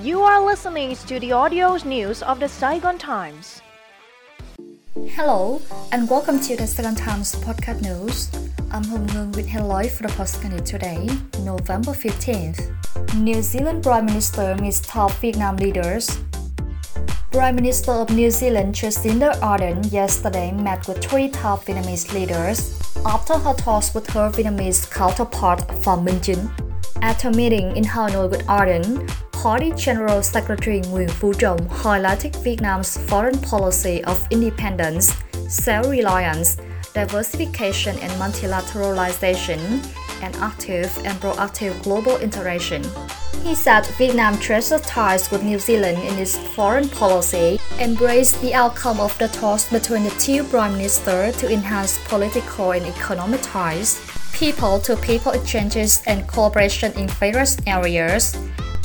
You are listening to the audio news of the Saigon Times. Hello and welcome to the Saigon Times podcast news. I'm Hong Ngân with headlines for the podcast news today, November 15th. New Zealand Prime Minister meets top Vietnam leaders. Prime Minister of New Zealand Jacinda Ardern yesterday met with three top Vietnamese leaders after her talks with her Vietnamese counterpart Pham Minh Chinh. At her meeting in Hanoi with Ardern, Party General Secretary Nguyễn Phú Trọng highlighted Vietnam's foreign policy of independence, self-reliance, diversification and multilateralization, and active and proactive global interaction. He said Vietnam treasures ties with New Zealand in its foreign policy, embraced the outcome of the talks between the two prime ministers to enhance political and economic ties, people-to-people exchanges and cooperation in various areas,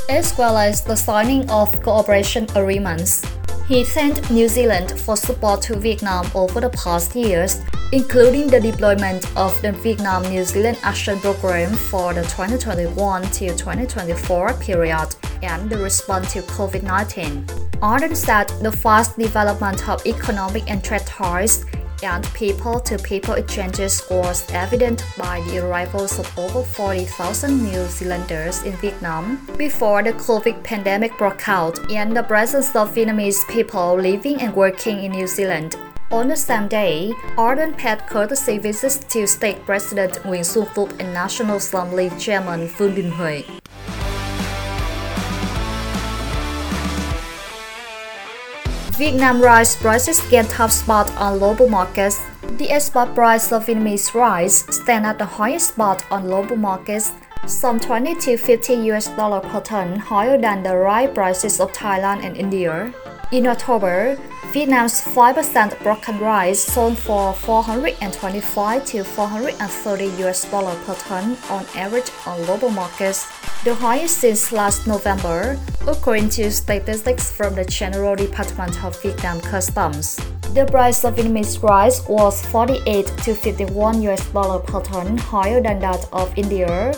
as well as the signing of cooperation agreements. He thanked New Zealand for support to Vietnam over the past years, including the deployment of the Vietnam-New Zealand Action Program for the 2021-2024 period and the response to COVID-19. Ardern said the fast development of economic and trade ties and people-to-people exchanges was evident by the arrivals of over 40,000 New Zealanders in Vietnam before the COVID pandemic broke out and the presence of Vietnamese people living and working in New Zealand. On the same day, Ardern paid courtesy visits to State President Nguyễn Xuân Phúc and National Assembly Chairman Vương Đình Huệ. Vietnam rice prices gained top spot on global markets. The export price of Vietnamese rice stands at the highest spot on global markets, some $20 to $50 per ton higher than the rice prices of Thailand and India. In October, Vietnam's 5% broken rice sold for $425 to $430 per ton on average on global markets, the highest since last November, according to statistics from the General Department of Vietnam Customs. The price of Vietnamese rice was $48 to $51 per ton higher than that of India,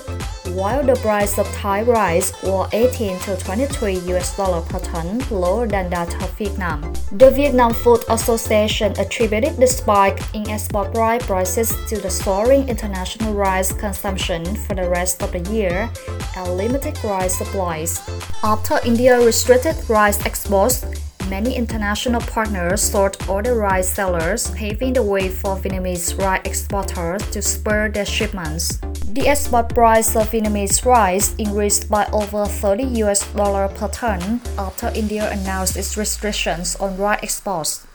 while the price of Thai rice was $18 to $23 per ton lower than that of Vietnam. The Vietnam Food Association attributed the spike in export rice prices to the soaring international rice consumption for the rest of the year and limited rice supplies. After India restricted rice exports, many international partners sought other rice sellers, paving the way for Vietnamese rice exporters to spur their shipments. The export price of Vietnamese rice increased by over $30 per ton after India announced its restrictions on rice exports.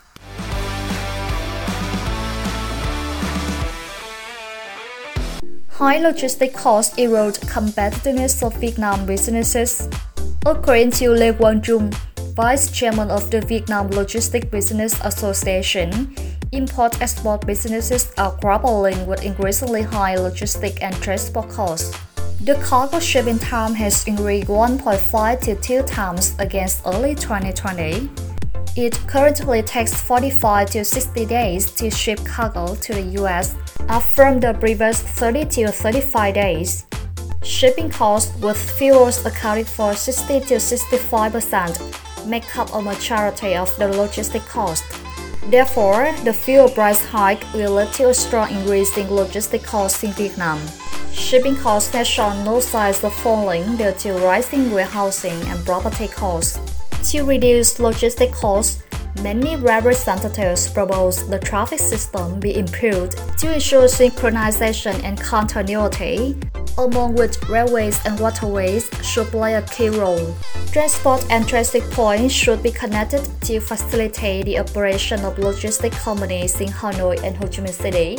High logistic costs erode competitiveness of Vietnam businesses. According to Le Quang Trung, Vice Chairman of the Vietnam Logistic Business Association, import-export businesses are grappling with increasingly high logistic and transport costs. The cargo shipping time has increased 1.5 to 2 times against early 2020. It currently takes 45 to 60 days to ship cargo to the US, up from the previous 30 to 35 days. Shipping costs with fuels accounted for 60 to 65%. Make up a majority of the logistic cost. Therefore, the fuel price hike will lead to a strong increase in logistic costs in Vietnam. Shipping costs have shown no signs of falling due to rising warehousing and property costs. To reduce logistic costs, many representatives propose the traffic system be improved to ensure synchronization and continuity, among which railways and waterways should play a key role. Transport and transit points should be connected to facilitate the operation of logistic companies in Hanoi and Ho Chi Minh City.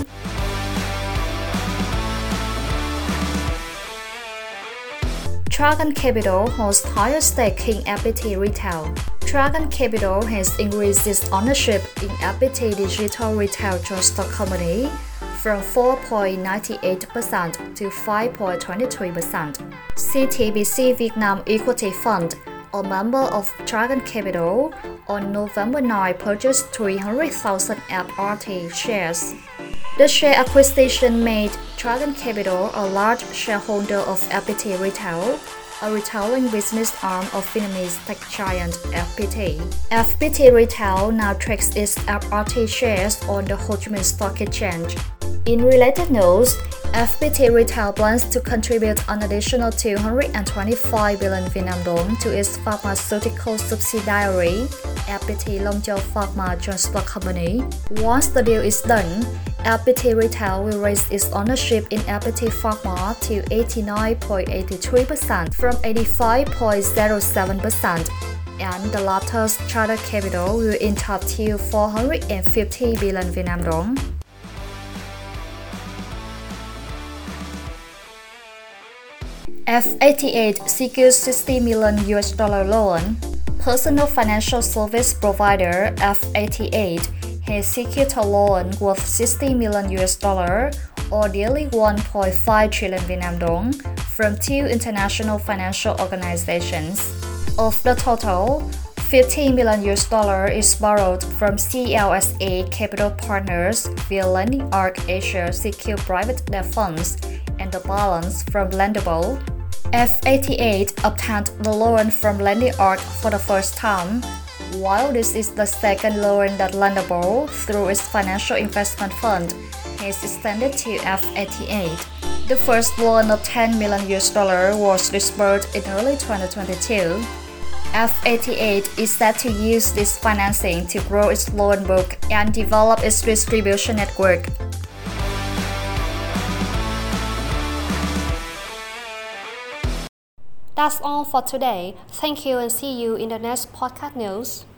Dragon Capital holds higher stake in FPT Retail. Dragon Capital has increased its ownership in FPT Digital Retail Trust Stock Company from 4.98% to 5.23%. CTBC Vietnam Equity Fund, a member of Dragon Capital, on November 9 purchased 300,000 FRT shares. The share acquisition made Dragon Capital a large shareholder of FPT Retail, a retailing business arm of Vietnamese tech giant FPT. FPT Retail now trades its FRT shares on the Ho Chi Minh Stock Exchange. In related news, FPT Retail plans to contribute an additional 225 billion Vietnam dong to its pharmaceutical subsidiary, FPT Long Giang Pharma Joint Stock Company. Once the deal is done, FPT Retail will raise its ownership in FPT Pharma to 89.83% from 85.07%, and the latter's charter capital will inch up to 450 billion Vietnam dong. F88 secures $60 million loan. Personal financial service provider F88 has secured a loan worth $60 million, or nearly 1.5 trillion Vietnam dong, from two international financial organizations. Of the total, $15 million is borrowed from CLSA Capital Partners via Lending Arc Asia Secure Private Debt Funds, and the balance from Lendable. F88 obtained the loan from Lending Arc for the first time, while this is the second loan that Lendable, through its financial investment fund, has extended to F88. The first loan of $10 million was disbursed in early 2022. F88 is set to use this financing to grow its loan book and develop its distribution network. That's all for today. Thank you and see you in the next podcast news.